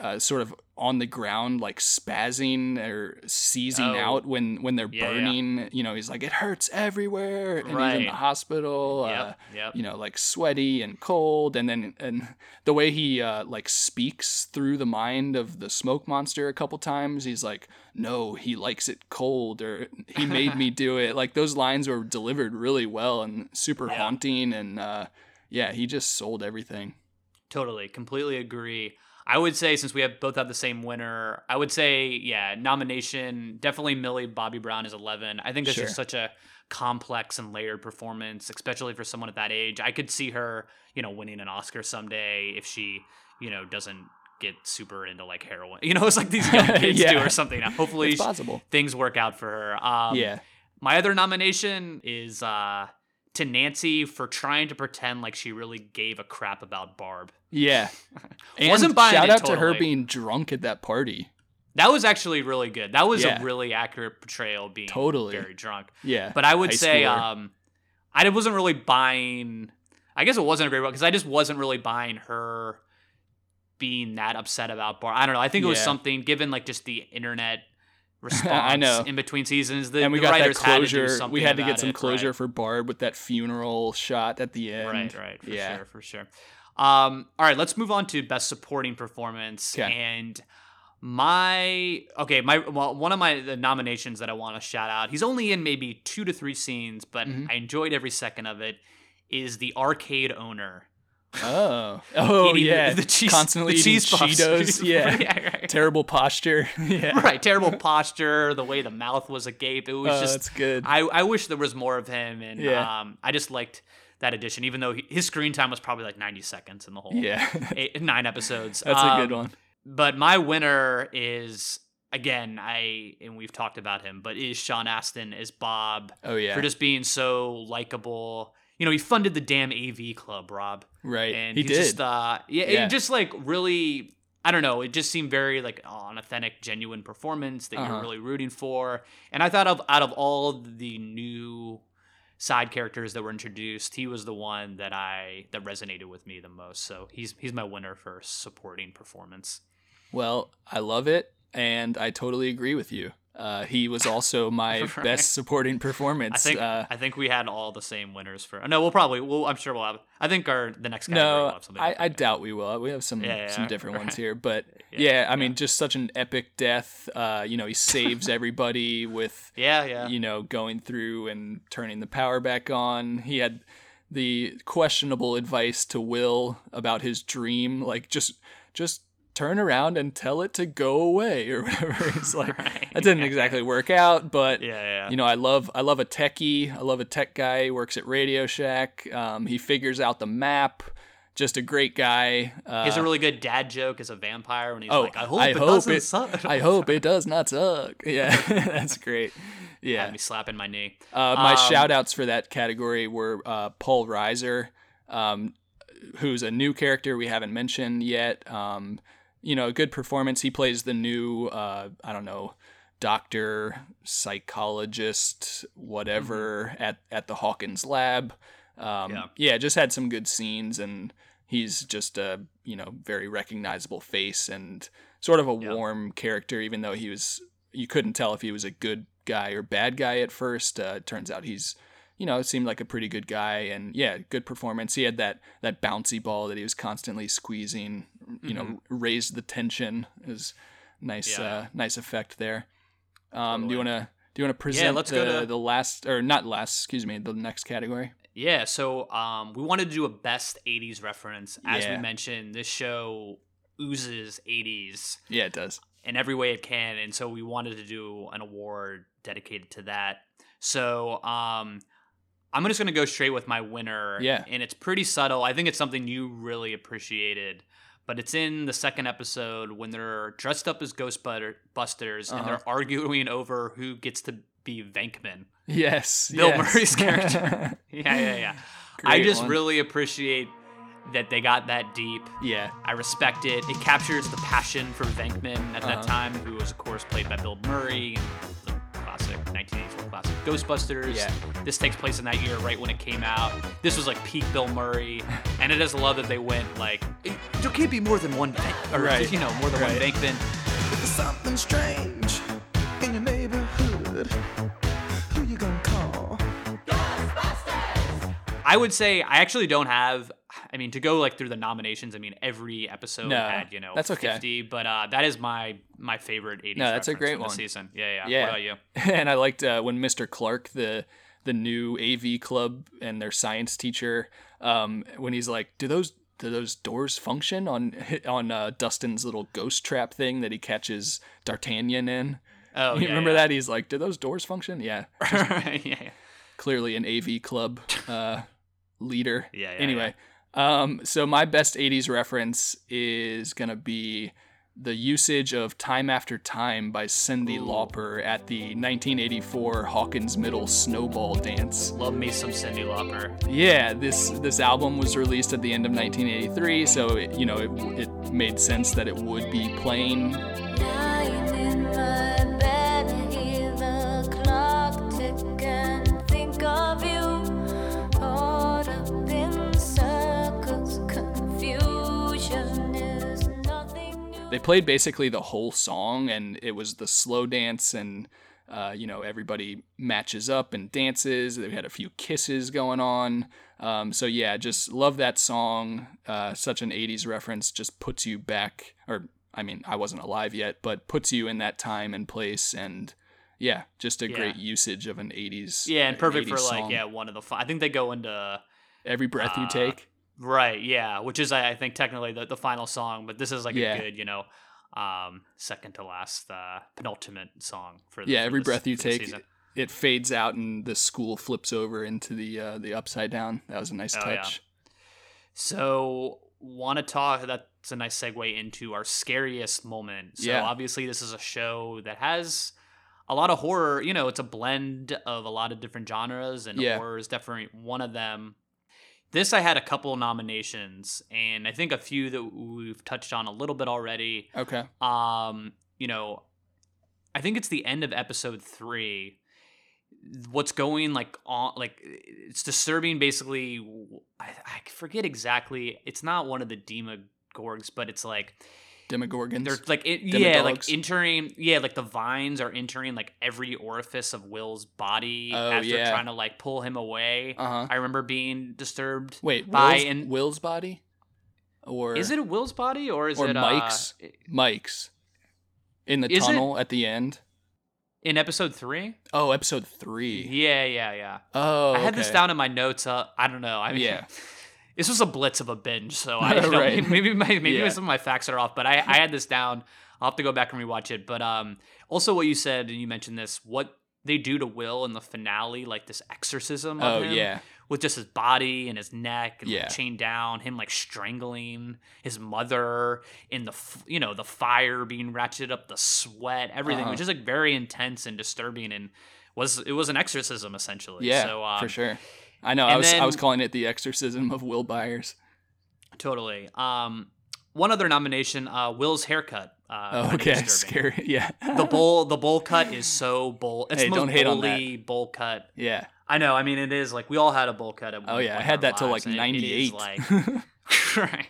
uh, sort of on the ground, like spazzing or seizing oh. out when, when they're yeah, burning, yeah. you know, he's like, it hurts everywhere. And right. he's in the hospital, yep, uh, yep. you know, like sweaty and cold. And then, and the way he uh, like speaks through the mind of the smoke monster a couple times, he's like, no, he likes it cold or he made me do it. Like those lines were delivered really well and super yeah. haunting. And uh, yeah, he just sold everything. Totally. Completely agree. I would say, since we have both have the same winner, I would say, yeah, nomination, definitely Millie Bobby Brown is Eleven. I think that's sure. just such a complex and layered performance, especially for someone at that age. I could see her, you know, winning an Oscar someday if she, you know, doesn't get super into like heroin. You know, it's like these young kids yeah. do or something. Hopefully she, things work out for her. Um, yeah. My other nomination is uh, to Nancy for trying to pretend like she really gave a crap about Barb. Yeah. And wasn't buying shout it out totally. To her being drunk at that party. That was actually really good. That was yeah. a really accurate portrayal being totally. very drunk. Yeah. But I would High say um, I wasn't really buying... I guess it wasn't a great one because I just wasn't really buying her being that upset about Bar. I don't know. I think it was yeah. something, given like just the internet response I know. in between seasons. The, and we the got writers that closure. Had to do something we had to get some it, closure right? for Barb with that funeral shot at the end. Right, right. For yeah. sure, for sure. Um, all right, let's move on to Best Supporting Performance. Okay. And... My okay, my well, one of my the nominations that I want to shout out. He's only in maybe two to three scenes, but mm-hmm. I enjoyed every second of it. Is the arcade owner? Oh, oh eating, yeah, the cheese, constantly the eating cheese Cheetos. Yeah, yeah right. terrible posture. Yeah, right, terrible posture. The way the mouth was agape. It was oh, just that's good. I I wish there was more of him, and yeah. um, I just liked that edition. Even though he, his screen time was probably like ninety seconds in the whole yeah eight, nine episodes. That's um, a good one. But my winner is, again, I and we've talked about him, but is Sean Astin as Bob. Oh, yeah. For just being so likable. You know, he funded the damn A V Club, Rob. Right. And he did. Just, uh, yeah, yeah. It just, like, really, I don't know, it just seemed very, like, oh, an authentic, genuine performance that uh-huh. you're really rooting for. And I thought of out of all the new side characters that were introduced, he was the one that I that resonated with me the most. So he's he's my winner for supporting performance. Well, I love it, and I totally agree with you. Uh, he was also my right. best supporting performance. I think, uh, I think we had all the same winners for. No, we'll probably. We'll, I'm sure we'll have. I think our the next category no, will have something. I, I doubt we will. We have some yeah, yeah, some different right. ones here, but yeah, yeah I yeah. mean, just such an epic death. Uh, you know, he saves everybody with yeah, yeah. You know, going through and turning the power back on. He had the questionable advice to Will about his dream, like just just. turn around and tell it to go away or whatever. It's like right. that didn't exactly work out, but yeah, yeah. you know, I love I love a techie. I love a tech guy. He works at Radio Shack. Um, he figures out the map. Just a great guy. Uh, he has a really good dad joke as a vampire when he's oh, like, I hope I it hope doesn't it, suck. I hope it does not suck. Yeah, that's great. Yeah, had me slapping my knee. Uh, my um, shout outs for that category were uh, Paul Reiser, um, who's a new character we haven't mentioned yet. Um, You know, a good performance. He plays the new, uh, I don't know, doctor, psychologist, whatever mm-hmm. at, at the Hawkins Lab. Um, yeah. yeah, just had some good scenes, and he's just a, you know, very recognizable face and sort of a yep. warm character, even though he was, you couldn't tell if he was a good guy or bad guy at first. Uh, it turns out he's, you know, seemed like a pretty good guy, and yeah, good performance. He had that that bouncy ball that he was constantly squeezing, you know, mm-hmm. raised the tension. It was nice, yeah. uh, nice effect there. Um, totally. Do you want to do you want to present yeah, let's the, go to... the last or not last? Excuse me, the next category. Yeah, so um, we wanted to do a best eighties reference. As yeah. we mentioned, this show oozes eighties. Yeah, it does in every way it can, and so we wanted to do an award dedicated to that. So. Um, I'm just going to go straight with my winner, yeah. and it's pretty subtle. I think it's something you really appreciated, but it's in the second episode when they're dressed up as Ghostbusters, uh-huh. and they're arguing over who gets to be Venkman. Yes. Bill yes. Murray's character. yeah, yeah, yeah. Great I just one. really appreciate that they got that deep. Yeah. I respect it. It captures the passion for Venkman at uh-huh. that time, who was, of course, played by Bill Murray, and classic nineteen eighty-four classic Ghostbusters. Yeah. This takes place in that year, right when it came out. This was like peak Bill Murray, and it is love that they went like, there can't be more than one, or right. you know, more than right. one Venkman. There's something strange in your neighborhood. Who you gonna call? Ghostbusters. I would say I actually don't have. I mean, to go like through the nominations, I mean, every episode no, had, you know, that's okay. fifty, but uh, that is my my favorite eighties. No, that's a great one. Season. Yeah, yeah, yeah. What about you? And I liked uh, when Mister Clark, the the new A V Club and their science teacher, um, when he's like, do those do those doors function on on uh, Dustin's little ghost trap thing that he catches D'Artagnan in? Oh, you yeah, remember yeah. that? He's like, do those doors function? Yeah. yeah, yeah. Clearly an A V Club uh, leader. Yeah, yeah. Anyway. Yeah. Um, so my best eighties reference is going to be the usage of Time After Time by Cyndi Lauper at the nineteen eighty-four Hawkins Middle Snowball Dance. Love me some Cyndi Lauper. Yeah, this this album was released at the end of nineteen eighty-three, so, it, you know, it, it made sense that it would be playing. They played basically the whole song, and it was the slow dance, and uh, you know, everybody matches up and dances. They had a few kisses going on. Um, so yeah, just love that song. Uh, such an eighties reference, just puts you back, or I mean, I wasn't alive yet, but puts you in that time and place, and yeah, just a yeah. great usage of an eighties. Yeah, and perfect for song. Like yeah, one of the. F- I think they go into Every Breath uh, You Take. Right, yeah, which is I think technically the, the final song, but this is like yeah. a good, you know, um, second to last, uh, penultimate song for the yeah. For every this, breath you take, season. It fades out, and the school flips over into the uh, the upside down. That was a nice oh, touch. Yeah. So, want to talk? That's a nice segue into our scariest moment. So, yeah. obviously, this is a show that has a lot of horror. You know, it's a blend of a lot of different genres, and yeah. horror is definitely one of them. This, I had a couple nominations, and I think a few that we've touched on a little bit already. Okay. Um, you know, I think it's the end of episode three. What's going like on? Like, it's disturbing. Basically, I, I forget exactly. It's not one of the Demogorgons, but it's like Demogorgons. They're like, it, yeah, like entering. Yeah, like the vines are entering like every orifice of Will's body oh, after yeah. trying to like pull him away. Uh-huh. I remember being disturbed. Wait, by Will's, and Will's body, or is it Will's body, or is or it Mike's? Uh, Mike's in the tunnel it, at the end in episode three. Oh, episode three. Yeah, yeah, yeah. Oh, I had okay. this down in my notes. Uh, I don't know. I mean, yeah. This was a blitz of a binge, so I don't, right. maybe my, maybe yeah. some of my facts are off, but I, I had this down. I'll have to go back and rewatch it. But um, also what you said, and you mentioned this, what they do to Will in the finale, like this exorcism of oh, him yeah. with just his body and his neck and yeah. like, chained down, him like strangling his mother, and the you know the fire being ratcheted up, the sweat, everything, uh-huh. which is like very intense and disturbing, and was it was an exorcism essentially. Yeah, so, um, for sure. I know, and I was then, I was calling it the exorcism of Will Byers. Totally. Um, one other nomination, uh, Will's haircut. Uh, oh, okay, scary. Yeah. the bowl the bowl cut is so bowl. It's hey, the most don't hate on that. Bowl cut. Yeah. I know. I mean, it is like we all had a bowl cut at one point. Oh yeah, I had that till like ninety-eight. Right.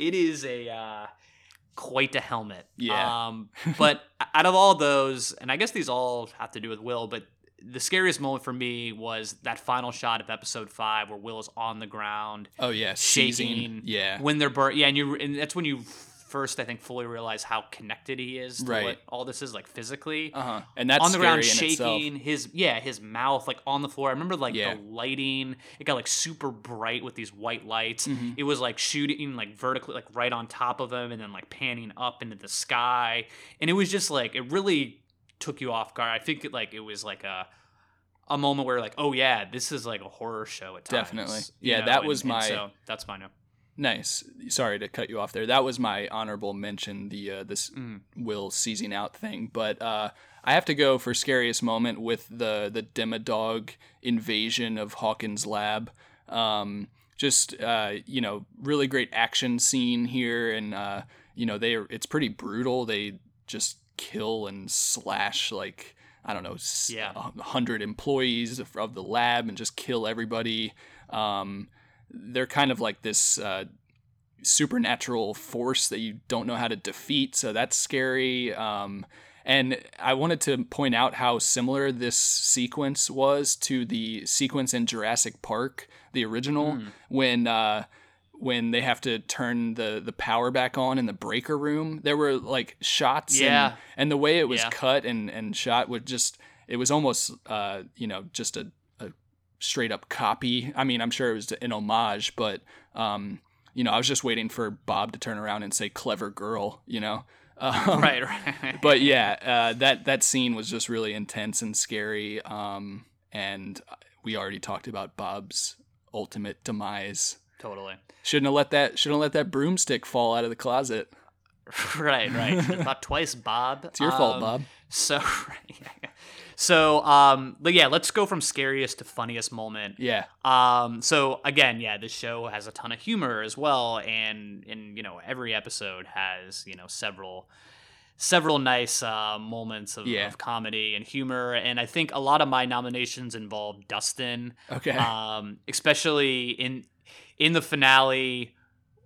It is a uh, quite a helmet. Yeah. Um, but out of all those, and I guess these all have to do with Will, but the scariest moment for me was that final shot of episode five where Will is on the ground. Oh yeah. Seizing. Shaking. Yeah. When they're burnt. Yeah. And you, and that's when you first, I think, fully realize how connected he is to right. what all this is like physically. Uh huh. And that's on the ground shaking his, yeah, his mouth like on the floor. I remember like yeah. the lighting, it got like super bright with these white lights. Mm-hmm. It was like shooting like vertically, like right on top of him, and then like panning up into the sky. And it was just like, it really took you off guard. I think it like it was like a a moment where like, oh yeah, this is like a horror show at times. Definitely. Yeah, you know? That and, was my so that's my note. Nice. Sorry to cut you off there. That was my honorable mention, the uh, this mm. Will seizing out thing, but uh, I have to go for scariest moment with the the Demodog invasion of Hawkins Lab. Um, just uh, you know, really great action scene here, and uh, you know, they it's pretty brutal. They just kill and slash like I don't know yeah. one hundred employees of the lab and just kill everybody. Um, they're kind of like this uh, supernatural force that you don't know how to defeat, so that's scary. Um, and I wanted to point out how similar this sequence was to the sequence in Jurassic Park, the original, mm. when uh, when they have to turn the, the power back on in the breaker room. There were like shots yeah. and, and the way it was yeah. cut and, and shot would just, it was almost, uh, you know, just a, a straight up copy. I mean, I'm sure it was an homage, but, um, you know, I was just waiting for Bob to turn around and say, "Clever girl," you know? Um, right, right. But yeah, uh, that, that scene was just really intense and scary. Um, and we already talked about Bob's ultimate demise. Totally. Shouldn't have let that shouldn't have let that broomstick fall out of the closet. Right, right. Thought twice, Bob. It's your um, fault, Bob. So So um but yeah, let's go from scariest to funniest moment. Yeah. Um so again, yeah, this show has a ton of humor as well, and and you know, every episode has, you know, several several nice uh, moments of, yeah. of comedy and humor. And I think a lot of my nominations involve Dustin. Okay. Um especially in In the finale,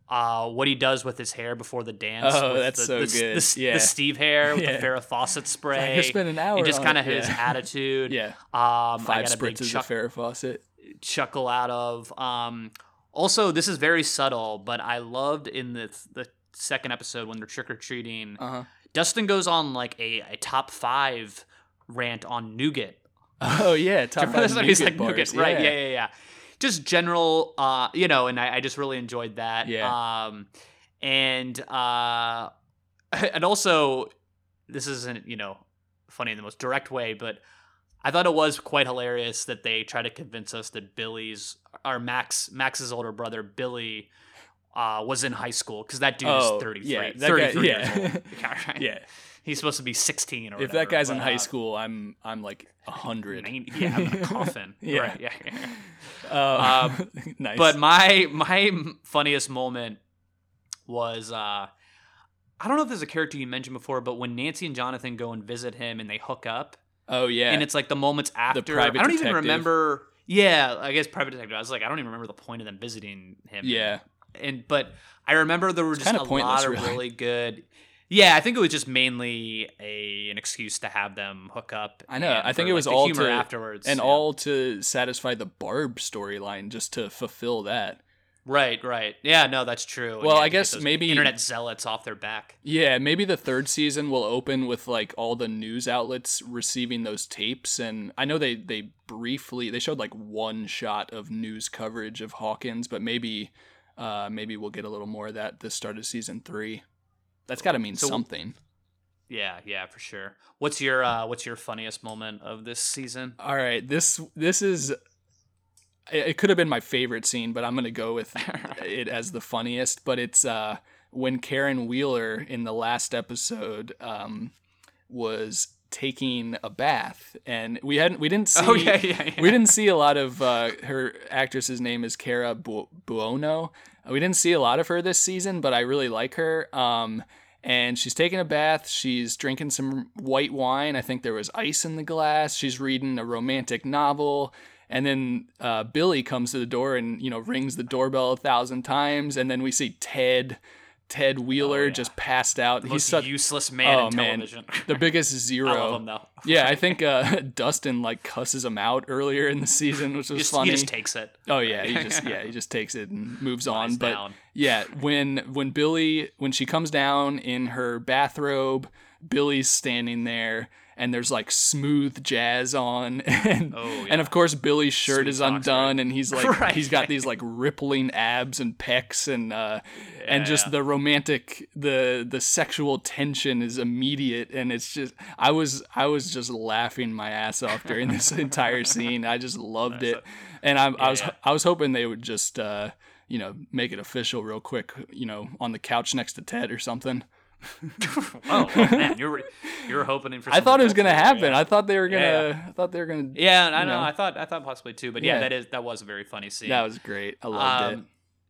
Uh, what he does with his hair before the dance. Oh, with that's the, so the, good. The, yeah. the Steve hair with yeah. the Farrah Fawcett spray. It's been an hour. And just kind of his yeah. attitude. yeah. Um, Five I got sprints a big chuck- of Farrah Fawcett. Chuckle out of. Um, also, this is very subtle, but I loved in the the second episode when they're trick or treating. Uh-huh. Dustin goes on like a, a top five rant on nougat. Oh yeah, top five nougat He's like, bars. Nougat, right? Yeah, yeah, yeah. yeah. Just general, uh, you know, and I, I just really enjoyed that. Yeah. Um, and uh, and also, this isn't, you know, funny in the most direct way, but I thought it was quite hilarious that they try to convince us that Billy's, or Max, Max's older brother, Billy, uh, was in high school, because that dude oh, is thirty-three. Yeah, thirty-three guy, yeah. years old. Right? Yeah. He's supposed to be sixteen or whatever. If that guy's but, in high uh, school, I'm I'm like one hundred. Yeah, I'm in a coffin. yeah. Right, yeah. Uh, um, nice. But my my funniest moment was, uh, I don't know if there's a character you mentioned before, but when Nancy and Jonathan go and visit him and they hook up. Oh, yeah. And it's like the moments after. The private I don't detective. even remember. Yeah, I guess private detective. I was like, I don't even remember the point of them visiting him. Yeah. And But I remember there were it's just a lot of really, really good... Yeah, I think it was just mainly a an excuse to have them hook up. I know. I think it was all to afterwards, and all to satisfy the Barb storyline, just to fulfill that. Right, right. Yeah, no, that's true. Well, I guess maybe internet zealots off their back. Yeah, maybe the third season will open with like all the news outlets receiving those tapes, and I know they they briefly they showed like one shot of news coverage of Hawkins, but maybe uh, maybe we'll get a little more of that this start of season three. That's got to mean so, something. Yeah, yeah, for sure. What's your uh, what's your funniest moment of this season? All right, this this is it could have been my favorite scene, but I'm going to go with it as the funniest, but it's uh, when Karen Wheeler in the last episode um, was taking a bath, and we hadn't we didn't see oh, yeah, yeah, yeah. we didn't see a lot of uh, her actress's name is Cara Bu- Buono. We didn't see a lot of her this season, but I really like her. Um, and she's taking a bath. She's drinking some white wine. I think there was ice in the glass. She's reading a romantic novel. And then uh, Billy comes to the door and, you know, rings the doorbell a thousand times. And then we see Ted, Ted Wheeler oh, yeah. just passed out. The He's most such, useless man oh, in television. Man. The biggest zero. I love him, though. yeah, I think uh, Dustin, like, cusses him out earlier in the season, which was he just, funny. He just takes it. Oh, yeah. He just yeah, he just takes it and moves on. Lies but down. Yeah, when when Billy, when she comes down in her bathrobe, Billy's standing there, and there's, like, smooth jazz on. And, oh, yeah. and of course, Billy's shirt smooth is undone, right? And he's, like, right. he's got these, like, rippling abs and pecs, and uh, yeah. and just the romantic, the the sexual tension is immediate, and it's just, I was, I was just laughing my ass off during this entire scene. I just loved it. And I, yeah, I was, yeah. I was hoping they would just, uh, you know, make it official real quick, you know, on the couch next to Ted or something. oh well, man, you're you're hoping for. I thought it was gonna happen. Yeah. I thought they were gonna. Yeah. I thought they were gonna. Yeah, I know. know. I thought I thought possibly too. But yeah, yeah, that is that was a very funny scene. That was great. I loved um,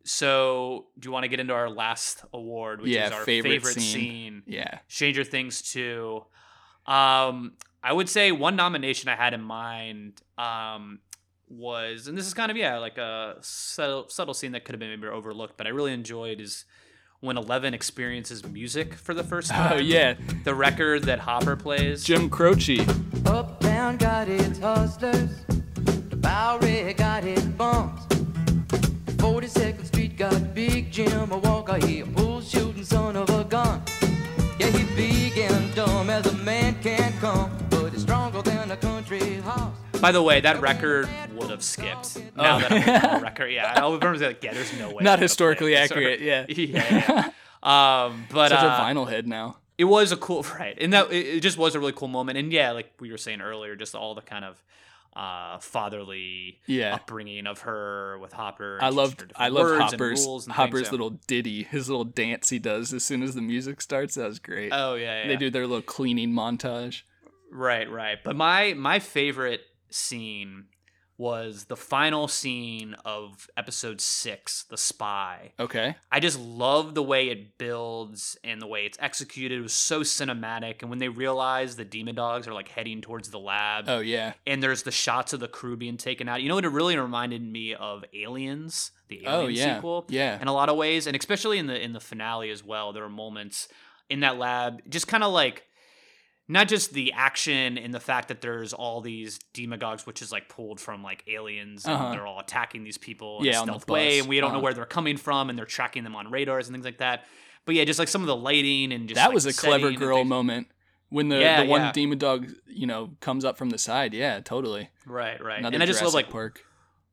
it. So, do you want to get into our last award, which yeah, is our favorite, favorite scene. scene? Yeah, Stranger Things two. Um, I would say one nomination I had in mind. Um. was, and this is kind of, yeah, like a subtle, subtle scene that could have been maybe overlooked, but I really enjoyed is when Eleven experiences music for the first time. Oh, yeah. The record that Hopper plays. Jim Croce. Up Down got its hustlers. The Bowery got its bumps. forty-second Street got Big Jim Walker. He a bull shooting son of a gun. Yeah, he big and dumb as a man can come, but he's stronger than a country house. By the way, that record would have skipped. Oh. Now that I'm a record, yeah, I remember like, yeah, there's no way. Not historically accurate, yeah. yeah, yeah. Um, but such uh, a vinyl head now. It was a cool right, and that it just was a really cool moment. And yeah, like we were saying earlier, just all the kind of uh, fatherly yeah. upbringing of her with Hopper. I loved, I loved Hopper's and and Hopper's things, so. little ditty, his little dance he does as soon as the music starts. That was great. Oh yeah, yeah. They do their little cleaning montage. Right, right. But my my favorite scene was the final scene of episode six, The Spy. Okay. I just love the way it builds and the way it's executed. It was so cinematic. And when they realize the Demodogs are like heading towards the lab. Oh, yeah. And there's the shots of the crew being taken out. You know what? It really reminded me of Aliens, the Alien oh, yeah. sequel. Yeah. In a lot of ways. And especially in the in the finale as well, there are moments in that lab just kind of like, not just the action and the fact that there's all these demagogues, which is like pulled from like Aliens, and uh-huh. they're all attacking these people in yeah, a stealth way, and we don't uh-huh. know where they're coming from, and they're tracking them on radars and things like that. But yeah, just like some of the lighting and just that like was a clever girl moment when the, yeah, the one yeah. demodog, you know, comes up from the side. Yeah, totally. Right, right. Another and I just Jurassic love like Park.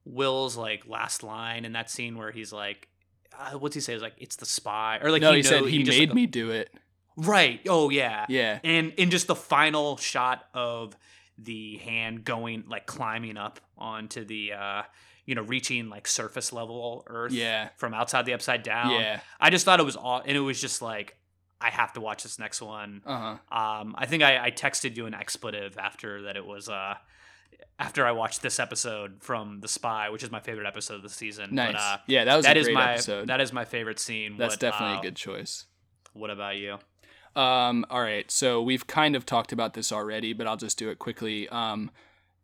Will's like last line in that scene where he's like, uh, "What's he say?" He's like, "It's the spy," or like no, he, he said knows, he, he just, made like, me do it. Right. Oh, yeah. Yeah. And in just the final shot of the hand going, like climbing up onto the, uh, you know, reaching like surface level Earth yeah. from outside the Upside Down. Yeah. I just thought it was aw- and it was just like, I have to watch this next one. Uh-huh. Um, I think I, I texted you an expletive after that. It was, uh, after I watched this episode from The Spy, which is my favorite episode of the season. Nice. But, uh, yeah, that was that a is great my, episode. That is my favorite scene. That's what, definitely uh, a good choice. What about you? Um, all right, so we've kind of talked about this already, but I'll just do it quickly. Um,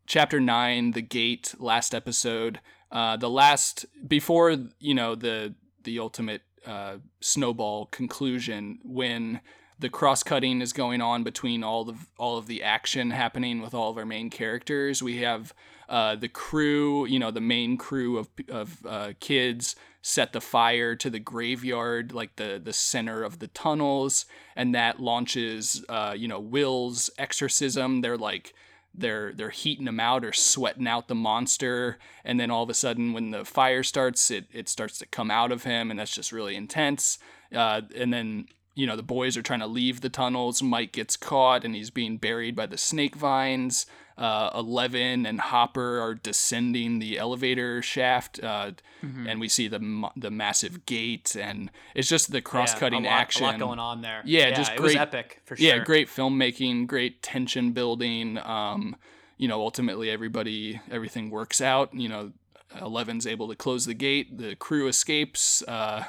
chapter nine, The Gate, last episode, uh, the last, before, you know, the, the ultimate, uh, snowball conclusion, when the cross cutting is going on between all the, all of the action happening with all of our main characters. We have, uh, the crew, you know, the main crew of, of, uh, kids set the fire to the graveyard, like the, the center of the tunnels. And that launches, uh, you know, Will's exorcism. They're like, they're, they're heating them out or sweating out the monster. And then all of a sudden when the fire starts, it, it starts to come out of him. And that's just really intense. Uh, and then, you know, the boys are trying to leave the tunnels. Mike gets caught and he's being buried by the snake vines. Uh, Eleven and Hopper are descending the elevator shaft, uh, mm-hmm. and we see the the massive gate, and it's just the cross-cutting yeah, a lot, action. A lot going on there. Yeah, yeah just it great, was epic, for sure. Yeah, great filmmaking, great tension building. Um, you know, ultimately, everybody, everything works out. You know, Eleven's able to close the gate. The crew escapes. Uh,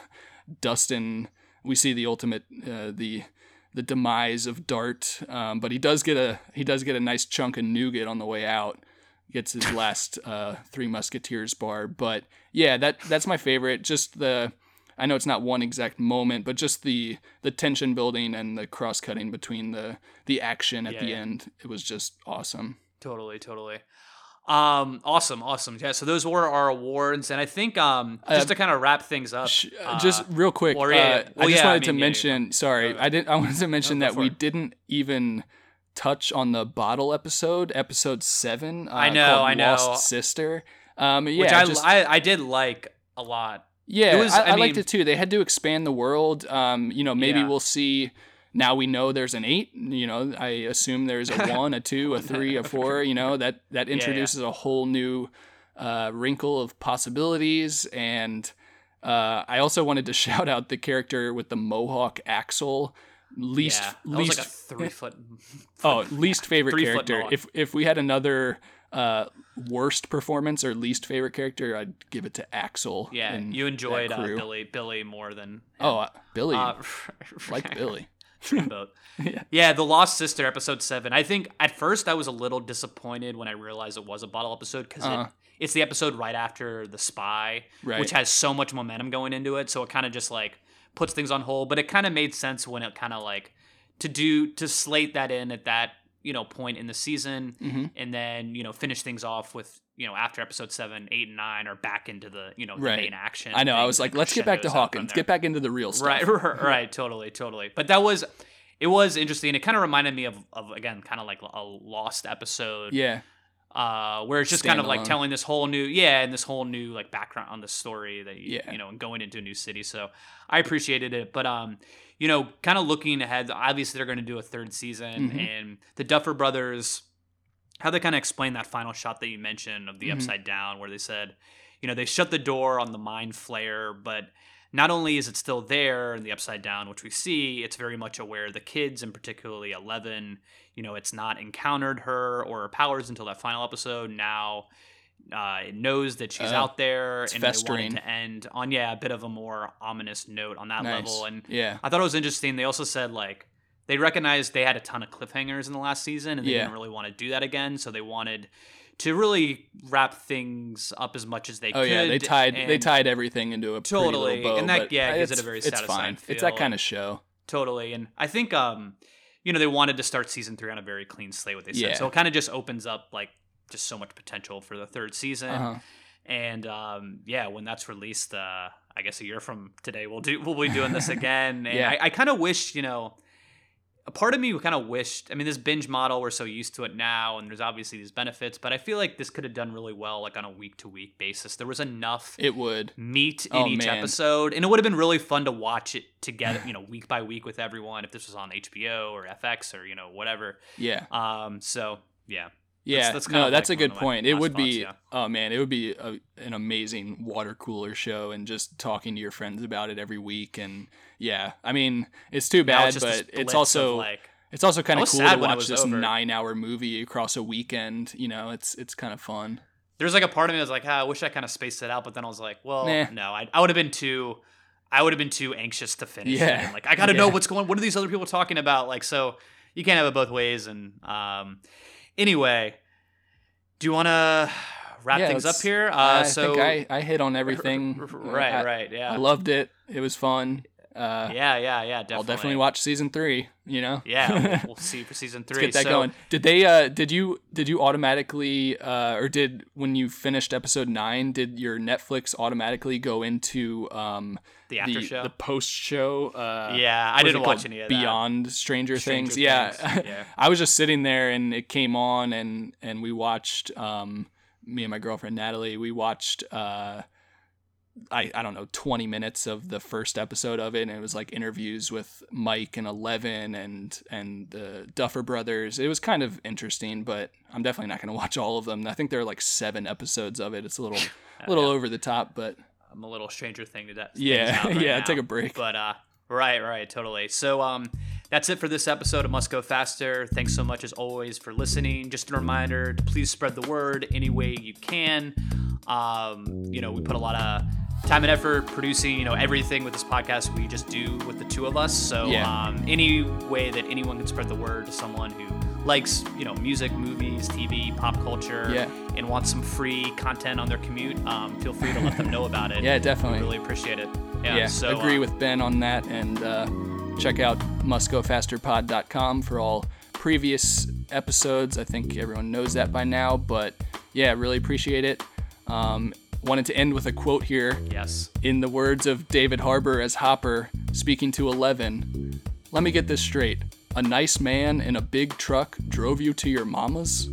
Dustin, we see the ultimate, uh, the... the demise of Dart, um, but he does get a he does get a nice chunk of nougat on the way out. Gets his last uh, Three Musketeers bar, but yeah, that that's my favorite. Just the I know it's not one exact moment, but just the the tension building and the cross cutting between the the action at yeah, the yeah. end. It was just awesome. Totally, totally. Um, awesome, awesome. Yeah, so those were our awards, and I think um, just uh, to kind of wrap things up, sh- uh, just real quick, or, yeah, uh, well, I just yeah, wanted I mean, to yeah, mention. Yeah. Sorry, I didn't. I wanted to mention no, that we it. didn't even touch on the bottle episode, episode seven. Uh, I know, I know, Lost Sister. Um, yeah, which I, just, I I did like a lot. Yeah, it was, I, I, I mean, liked it too. They had to expand the world. Um, you know, maybe yeah. we'll see. Now we know there's an eight, you know, I assume there's a one, a two, a three, a four, you know, that, that introduces yeah, yeah. a whole new uh, wrinkle of possibilities. And uh, I also wanted to shout out the character with the Mohawk, Axel, least, yeah, that least, was like a three foot. Oh, least favorite character. If, if we had another uh, worst performance or least favorite character, I'd give it to Axel. Yeah. You enjoyed uh, Billy, Billy more than him. Oh, uh, Billy, uh, like Billy. Dreamboat. yeah. yeah, The Lost Sister, episode seven. I think at first I was a little disappointed when I realized it was a bottle episode because uh-huh. it, it's the episode right after The Spy, right. which has so much momentum going into it. So it kind of just like puts things on hold, but it kind of made sense when it kind of like to do to slate that in at that, you know, point in the season mm-hmm. and then, you know, finish things off with, you know, after episode seven, eight and nine are back into the, you know, the right. main action. I know. Things. I was like, let's get back to Hawkins, get back into the real stuff. Right. Right. right totally. Totally. But that was, it was interesting. It kind of reminded me of, of again, kind of like a Lost episode. Yeah. Uh, where it's just Stand kind of alone. Like telling this whole new, yeah. and this whole new like background on the story that, you, yeah. you know, and going into a new city. So I appreciated it. But, um, you know, kind of looking ahead, obviously they're going to do a third season mm-hmm. and the Duffer Brothers, how they kind of explain that final shot that you mentioned of the mm-hmm. Upside Down, where they said, you know, they shut the door on the mind flare, but not only is it still there in the Upside Down, which we see, it's very much aware the kids, and particularly Eleven, you know, it's not encountered her or her powers until that final episode. Now, Uh, it knows that she's uh, out there, and festering. They wanted to end on yeah a bit of a more ominous note on that nice. level. And yeah. I thought it was interesting. They also said like they recognized they had a ton of cliffhangers in the last season, and they yeah. didn't really want to do that again. So they wanted to really wrap things up as much as they oh, could. Oh yeah, they tied they tied everything into a totally pretty little bow, and that yeah gives it a very satisfying fine. feel. It's that kind of show. Totally, and I think um you know they wanted to start season three on a very clean slate. What they said, yeah. so it kind of just opens up like. Just so much potential for the third season, uh-huh. and um, yeah, when that's released, uh, I guess a year from today, we'll do we'll be doing this again. And yeah. I, I kind of wish, you know, a part of me kind of wished. I mean, this binge model, we're so used to it now, and there's obviously these benefits, but I feel like this could have done really well, like on a week to week basis. There was enough it would meat in oh, each man. episode, and it would have been really fun to watch it together, you know, week by week with everyone. If this was on H B O or F X or you know whatever, yeah. Um. So yeah. Yeah, that's, that's no, that's like a good point. It would thoughts, be, yeah. oh man, it would be a, an amazing water cooler show, and just talking to your friends about it every week. And yeah, I mean, it's too bad, it's but it's also like, it's also kind of cool to watch this over. nine hour movie across a weekend. You know, it's it's kind of fun. There's like a part of me that was like, ah, I wish I kind of spaced it out, but then I was like, well, nah. no, I, I would have been too, I would have been too anxious to finish. Yeah, it. like I got to yeah. know what's going. What are these other people talking about? Like, so you can't have it both ways, and um. Anyway, do you want to wrap yeah, things up here? Uh, I so, think I, I hit on everything. R- r- right, I, right, yeah. I loved it. It was fun. Uh, yeah, yeah, yeah, definitely. I'll definitely watch season three, you know? Yeah, we'll, we'll see for season three. Let's get that so, going. Did they, uh, did you, did you automatically, uh, or did, when you finished episode nine, did your Netflix automatically go into um, the after the, show? The post show? Uh, yeah, I didn't watch any of that. Beyond Stranger, Stranger Things. Things. Yeah. yeah. I was just sitting there and it came on and, and we watched, um, me and my girlfriend, Natalie, we watched, uh, I, I don't know, twenty minutes of the first episode of it. And it was like interviews with Mike and Eleven and, and the Duffer Brothers. It was kind of interesting, but I'm definitely not going to watch all of them. I think there are like seven episodes of it. It's a little, little know. over the top, but I'm a little Stranger Thing to that. Yeah. Right yeah. Now. Take a break. But, uh, right, right. Totally. So, um, that's it for this episode of Must Go Faster. Thanks so much, as always, for listening. Just a reminder to please spread the word any way you can. Um, you know, we put a lot of time and effort producing, you know, everything with this podcast we just do with the two of us. So yeah. um, any way that anyone can spread the word to someone who likes, you know, music, movies, T V, pop culture, yeah. and wants some free content on their commute, um, feel free to let them know about it. Yeah, definitely. We really appreciate it. Yeah, yeah so, agree uh, with Ben on that. And uh, check out must go faster pod dot com for all previous episodes. I think everyone knows that by now. But yeah, really appreciate it. Um, wanted to end with a quote here. Yes. In the words of David Harbour as Hopper, speaking to Eleven, let me get this straight. A nice man in a big truck drove you to your mama's?